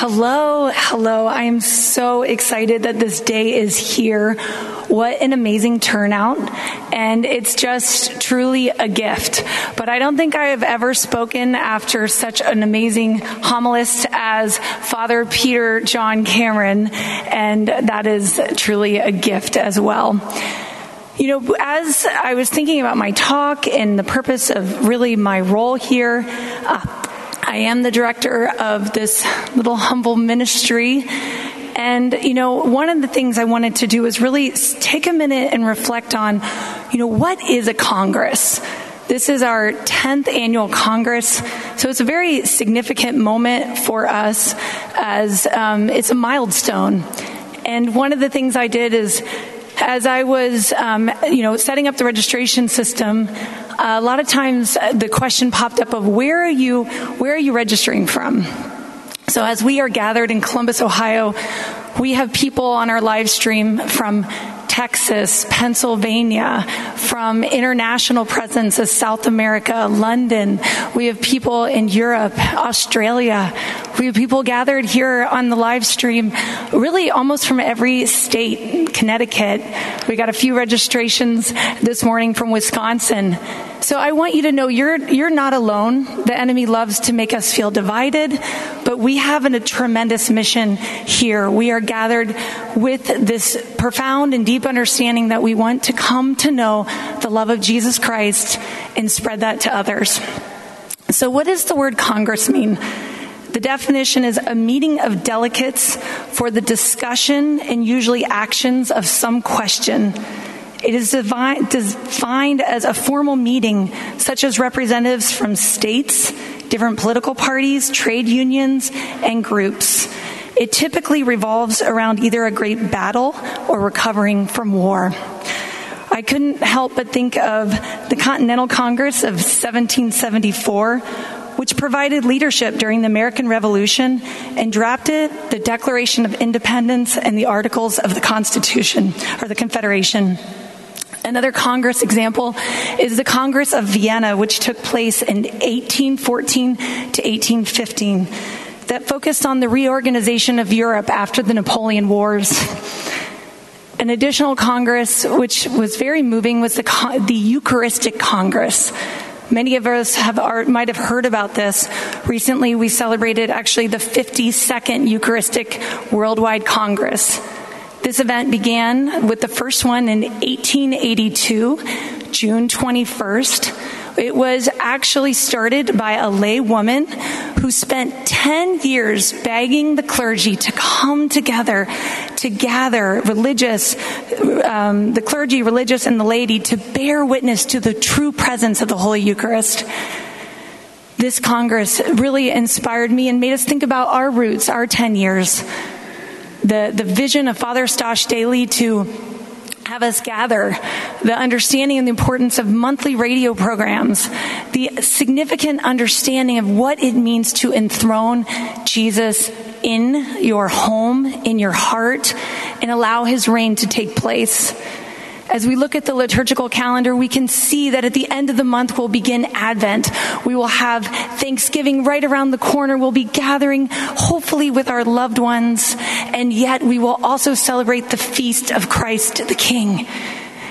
Hello. I am so excited that this day is here. What an amazing turnout. And it's just truly a gift. But I don't think I have ever spoken after such an amazing homilist as Father Peter John Cameron. And that is truly a gift as well. You know, as I was thinking about my talk and the purpose of really my role here, I am the director of this little humble ministry. And, you know, one of the things I wanted to do is really take a minute and reflect on, you know, what is a Congress? This is our 10th annual Congress, so it's a very significant moment for us as it's a milestone. And one of the things I did is, as I was, setting up the registration system, a lot of times the question popped up of where are you registering from? So as we are gathered in Columbus, Ohio, we have people on our live stream from Texas, Pennsylvania, from international presence as South America, London. We have people in Europe, Australia. We have people gathered here on the live stream, really almost from every state. Connecticut. We got a few registrations this morning from Wisconsin. So I want you to know you're not alone. The enemy loves to make us feel divided, but we have a tremendous mission here. We are gathered with this profound and deep understanding that we want to come to know the love of Jesus Christ and spread that to others. So what does the word Congress mean? The definition is a meeting of delegates for the discussion and usually actions of some question. It is defined as a formal meeting, such as representatives from states, different political parties, trade unions, and groups. It typically revolves around either a great battle or recovering from war. I couldn't help but think of the Continental Congress of 1774, which provided leadership during the American Revolution and drafted the Declaration of Independence and the Articles of the Constitution, or the Confederation. Another Congress example is the Congress of Vienna, which took place in 1814 to 1815, that focused on the reorganization of Europe after the Napoleon Wars. An additional Congress, which was very moving, was the Eucharistic Congress. Many of us might have heard about this. Recently, we celebrated actually the 52nd Eucharistic Worldwide Congress. This event began with the first one in 1882, June 21st. It was actually started by a lay woman who spent 10 years begging the clergy to come together, to gather the clergy, religious, and the laity to bear witness to the true presence of the Holy Eucharist. This Congress really inspired me and made us think about our roots, our 10 years. The vision of Father Stosh Daily to have us gather, the understanding and the importance of monthly radio programs, the significant understanding of what it means to enthrone Jesus in your home, in your heart, and allow his reign to take place. As we look at the liturgical calendar, we can see that at the end of the month, we'll begin Advent. We will have Thanksgiving right around the corner. We'll be gathering, hopefully, with our loved ones. And yet, we will also celebrate the feast of Christ the King.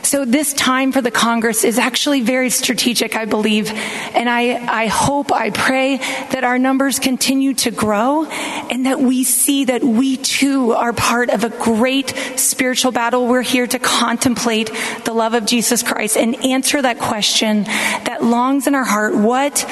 So this time for the Congress is actually very strategic, I believe. And I hope, I pray that our numbers continue to grow and that we see that we too are part of a great spiritual battle. We're here to contemplate the love of Jesus Christ and answer that question that longs in our heart. What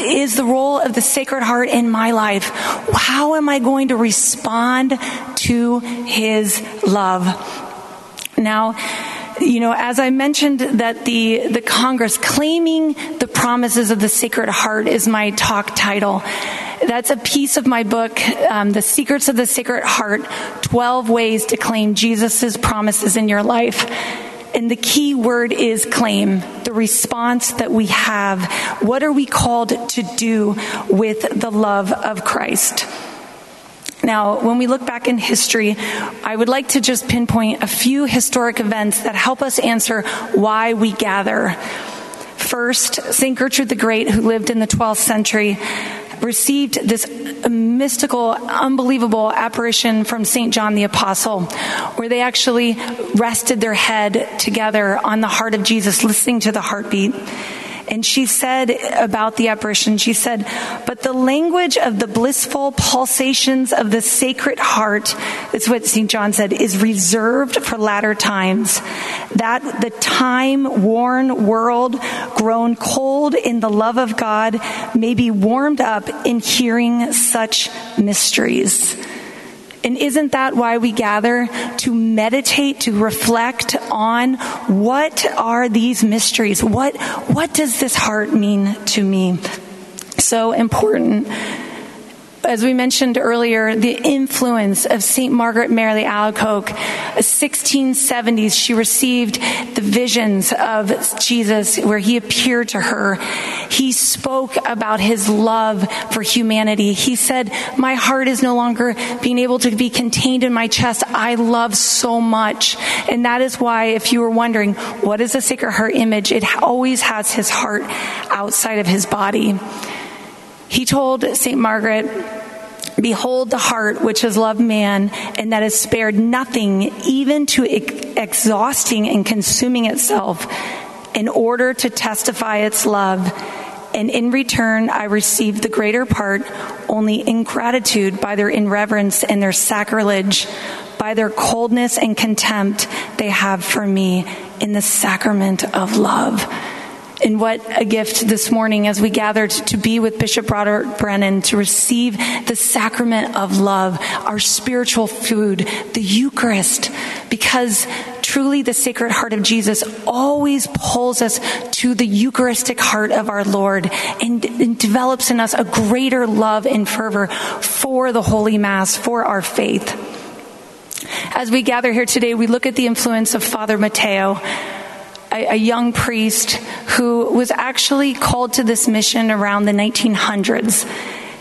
is the role of the Sacred Heart in my life? How am I going to respond to his love? Now, you know, as I mentioned that the Congress Claiming the Promises of the Sacred Heart is my talk title. That's a piece of my book, The Secrets of the Sacred Heart, 12 Ways to Claim Jesus' Promises in Your Life. And the key word is claim, the response that we have. What are we called to do with the love of Christ? Now, when we look back in history, I would like to just pinpoint a few historic events that help us answer why we gather. First, St. Gertrude the Great, who lived in the 12th century, received this mystical, unbelievable apparition from St. John the Apostle, where they actually rested their head together on the heart of Jesus, listening to the heartbeat. And she said about the apparition, she said, "But the language of the blissful pulsations of the Sacred Heart," that's what St. John said, "is reserved for latter times, that the time-worn world, grown cold in the love of God, may be warmed up in hearing such mysteries." And isn't that why we gather? To meditate, to reflect on what are these mysteries? What does this heart mean to me? So important. As we mentioned earlier, the influence of St. Margaret Mary Alacoque, 1670s, she received the visions of Jesus where he appeared to her. He spoke about his love for humanity. He said, "My heart is no longer being able to be contained in my chest. I love so much." And that is why, if you were wondering, what is the Sacred Heart image? It always has his heart outside of his body. He told St. Margaret, "Behold the heart which has loved man and that has spared nothing, even to exhausting and consuming itself, in order to testify its love. And in return, I received the greater part only ingratitude by their irreverence and their sacrilege, by their coldness and contempt they have for me in the sacrament of love." And what a gift this morning as we gathered to be with Bishop Robert Brennan, to receive the sacrament of love, our spiritual food, the Eucharist, because truly the Sacred Heart of Jesus always pulls us to the Eucharistic heart of our Lord and develops in us a greater love and fervor for the Holy Mass, for our faith. As we gather here today, we look at the influence of Father Matteo, a young priest who was actually called to this mission around the 1900s.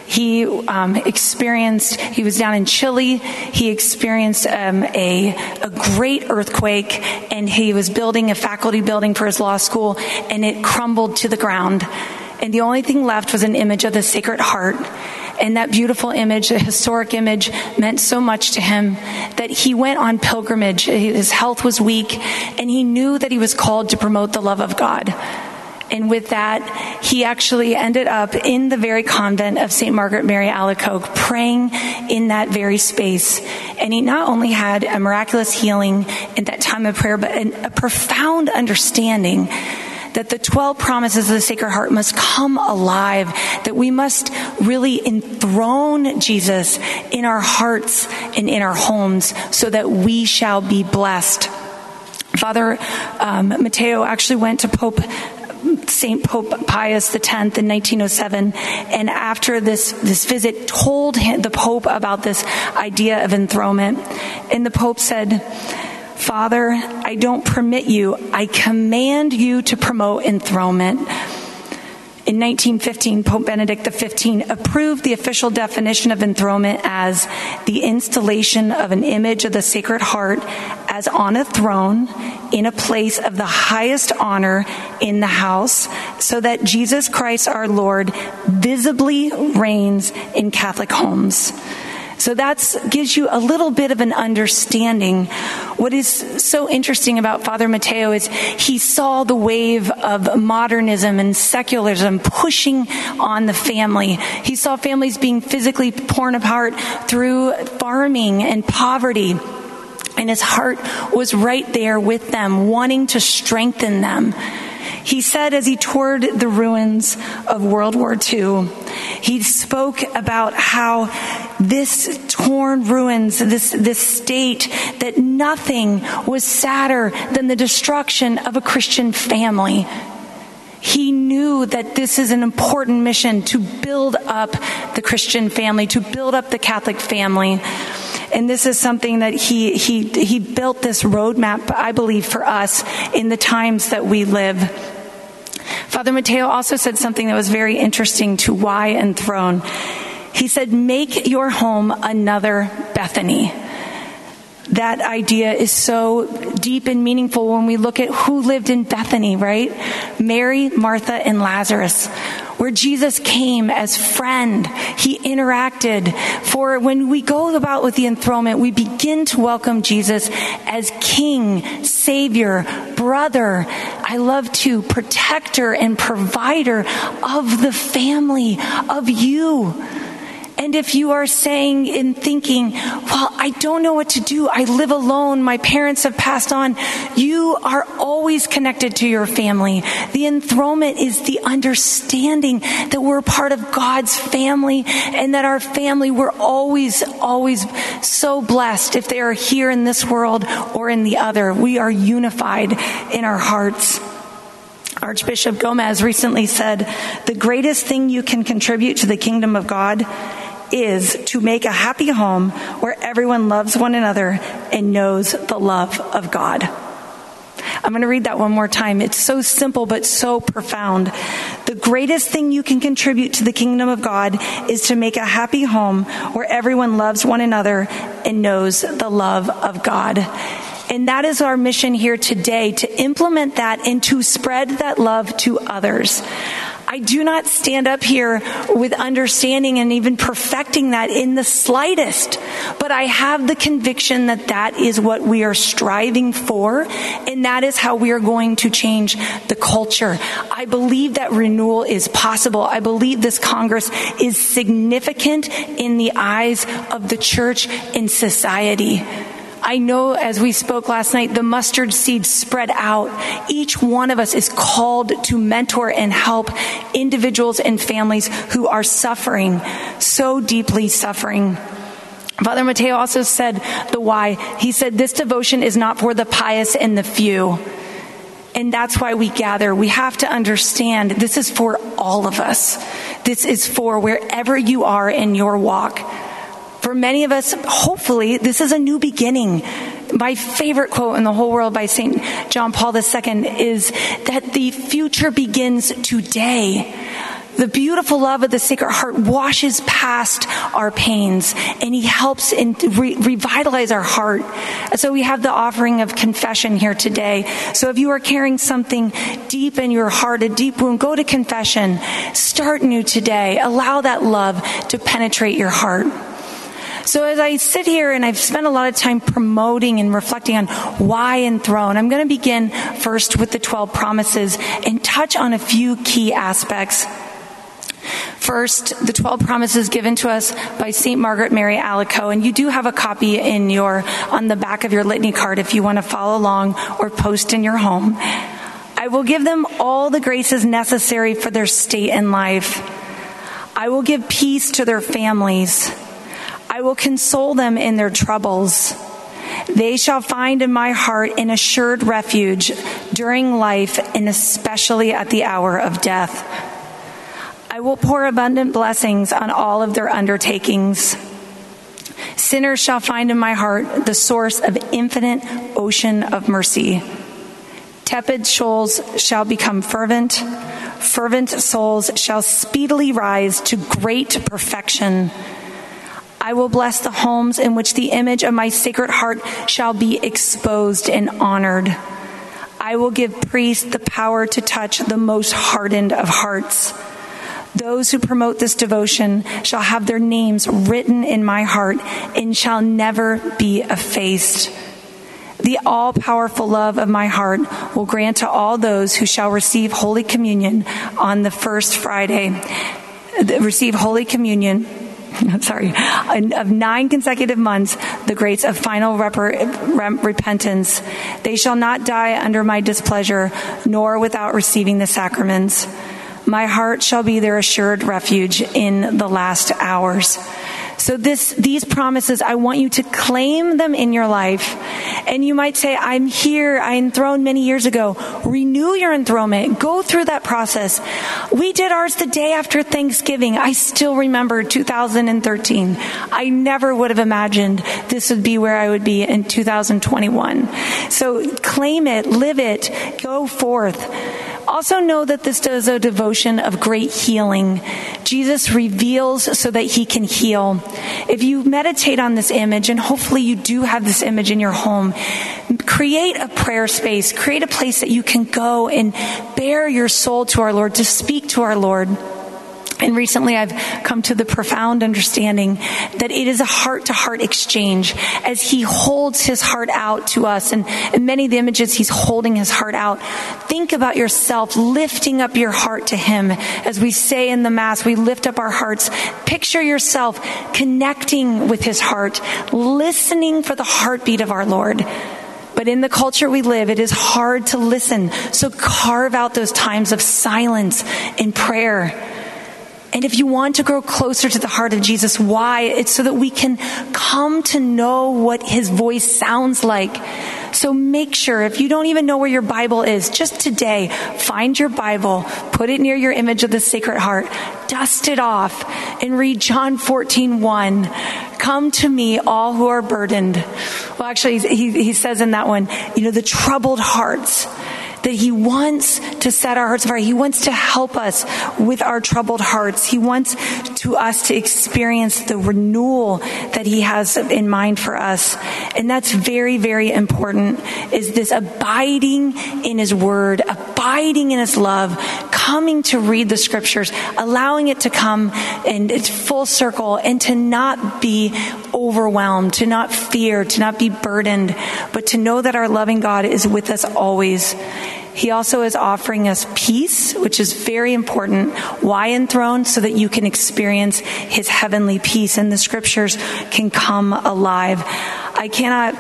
He was down in Chile. He experienced a great earthquake, and he was building a faculty building for his law school, and it crumbled to the ground. And the only thing left was an image of the Sacred Heart. And that beautiful image, the historic image, meant so much to him that he went on pilgrimage. His health was weak, and he knew that he was called to promote the love of God. And with that, he actually ended up in the very convent of St. Margaret Mary Alacoque, praying in that very space. And he not only had a miraculous healing in that time of prayer, but a profound understanding that the 12 promises of the Sacred Heart must come alive, that we must really enthrone Jesus in our hearts and in our homes so that we shall be blessed. Father Matteo actually went to Pope Pius X in 1907, and after this visit told the Pope about this idea of enthronement. And the Pope said, "Father, I don't permit you. I command you to promote enthronement." In 1915, Pope Benedict XV approved the official definition of enthronement as the installation of an image of the Sacred Heart as on a throne in a place of the highest honor in the house, so that Jesus Christ our Lord visibly reigns in Catholic homes. So that gives you a little bit of an understanding. What is so interesting about Father Matteo is he saw the wave of modernism and secularism pushing on the family. He saw families being physically torn apart through farming and poverty. And his heart was right there with them, wanting to strengthen them. He said as he toured the ruins of World War II, he spoke about how this torn ruins, this state, that nothing was sadder than the destruction of a Christian family. He knew that this is an important mission to build up the Christian family, to build up the Catholic family. And this is something that he built this roadmap, I believe, for us in the times that we live. Father Matteo also said something that was very interesting to why enthrone. He said, "Make your home another Bethany." That idea is so deep and meaningful when we look at who lived in Bethany, right? Mary, Martha, and Lazarus. where Jesus came as friend. He interacted. For when we go about with the enthronement, we begin to welcome Jesus as King, Savior, brother, I love to, protector and provider of the family, of you. And if you are saying and thinking, well, I don't know what to do. I live alone. My parents have passed on. You are always connected to your family. The enthronement is the understanding that we're part of God's family and that our family, we're always, always so blessed if they are here in this world or in the other. We are unified in our hearts. Archbishop Gomez recently said, the greatest thing you can contribute to the kingdom of God is to make a happy home where everyone loves one another and knows the love of God. I'm going to read that one more time. It's so simple, but so profound. The greatest thing you can contribute to the kingdom of God is to make a happy home where everyone loves one another and knows the love of God. And that is our mission here today, to implement that and to spread that love to others. I do not stand up here with understanding and even perfecting that in the slightest, but I have the conviction that that is what we are striving for, and that is how we are going to change the culture. I believe that renewal is possible. I believe this Congress is significant in the eyes of the church and society. I know, as we spoke last night, the mustard seed spread out. Each one of us is called to mentor and help individuals and families who are suffering, so deeply suffering. Father Matteo also said the why. He said, this devotion is not for the pious and the few. And that's why we gather. We have to understand this is for all of us. This is for wherever you are in your walk. For many of us, hopefully, this is a new beginning. My favorite quote in the whole world by Saint John Paul II is that the future begins today. The beautiful love of the Sacred Heart washes past our pains, and he helps in revitalize our heart. So we have the offering of confession here today. So if you are carrying something deep in your heart, a deep wound, go to confession. Start new today. Allow that love to penetrate your heart. So as I sit here and I've spent a lot of time promoting and reflecting on why enthrone, I'm going to begin first with the 12 promises and touch on a few key aspects. First, the 12 promises given to us by St. Margaret Mary Alacoque, and you do have a copy on the back of your litany card if you want to follow along or post in your home. I will give them all the graces necessary for their state in life. I will give peace to their families. I will console them in their troubles. They shall find in my heart an assured refuge during life and especially at the hour of death. I will pour abundant blessings on all of their undertakings. Sinners shall find in my heart the source of infinite ocean of mercy. Tepid shoals shall become fervent. Fervent souls shall speedily rise to great perfection. I will bless the homes in which the image of my Sacred Heart shall be exposed and honored. I will give priests the power to touch the most hardened of hearts. Those who promote this devotion shall have their names written in my heart and shall never be effaced. The all-powerful love of my heart will grant to all those who shall receive Holy Communion on the first Friday. Receive Holy Communion. Of 9 consecutive months, the grace of final repentance. They shall not die under my displeasure, nor without receiving the sacraments. My heart shall be their assured refuge in the last hours. So these promises, I want you to claim them in your life. And you might say, I'm here, I enthroned many years ago. Renew your enthronement. Go through that process. We did ours the day after Thanksgiving. I still remember 2013. I never would have imagined this would be where I would be in 2021. So claim it, live it, go forth. Also know that this is a devotion of great healing. Jesus reveals so that he can heal. If you meditate on this image, and hopefully you do have this image in your home, create a prayer space, create a place that you can go and bear your soul to our Lord, to speak to our Lord. And recently I've come to the profound understanding that it is a heart-to-heart exchange as he holds his heart out to us. And in many of the images, he's holding his heart out. Think about yourself lifting up your heart to him. As we say in the Mass, we lift up our hearts. Picture yourself connecting with his heart, listening for the heartbeat of our Lord. But in the culture we live, it is hard to listen. So carve out those times of silence in prayer. And if you want to grow closer to the heart of Jesus, why? It's so that we can come to know what his voice sounds like. So make sure, if you don't even know where your Bible is, just today, find your Bible, put it near your image of the Sacred Heart, dust it off, and read John 14:1. Come to me, all who are burdened. Well, actually, he says in that one, the troubled hearts. That he wants to set our hearts afire. He wants to help us with our troubled hearts. He wants us to experience the renewal that he has in mind for us. And that's very, very important, is this abiding in his word, abiding in his love, coming to read the scriptures, allowing it to come in its full circle, and to not be overwhelmed, to not fear, to not be burdened, but to know that our loving God is with us always. He also is offering us peace, which is very important. Why enthroned? So that you can experience his heavenly peace and the scriptures can come alive. I cannot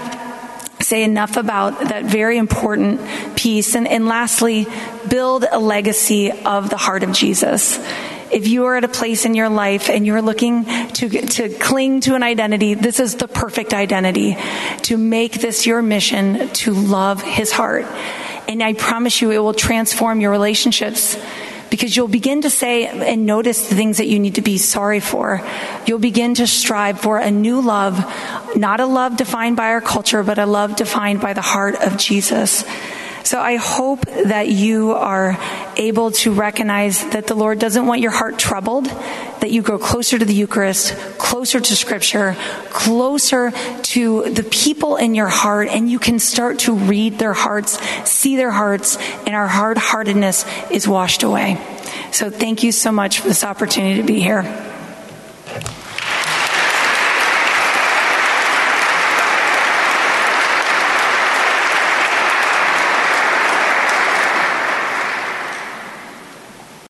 say enough about that very important piece. And lastly, build a legacy of the heart of Jesus. If you are at a place in your life and you're looking to cling to an identity, this is the perfect identity. To make this your mission, to love his heart. And I promise you, it will transform your relationships, because you'll begin to say and notice the things that you need to be sorry for. You'll begin to strive for a new love, not a love defined by our culture, but a love defined by the heart of Jesus. So I hope that you are able to recognize that the Lord doesn't want your heart troubled, that you grow closer to the Eucharist, closer to Scripture, closer to the people in your heart, and you can start to read their hearts, see their hearts, and our hard-heartedness is washed away. So thank you so much for this opportunity to be here.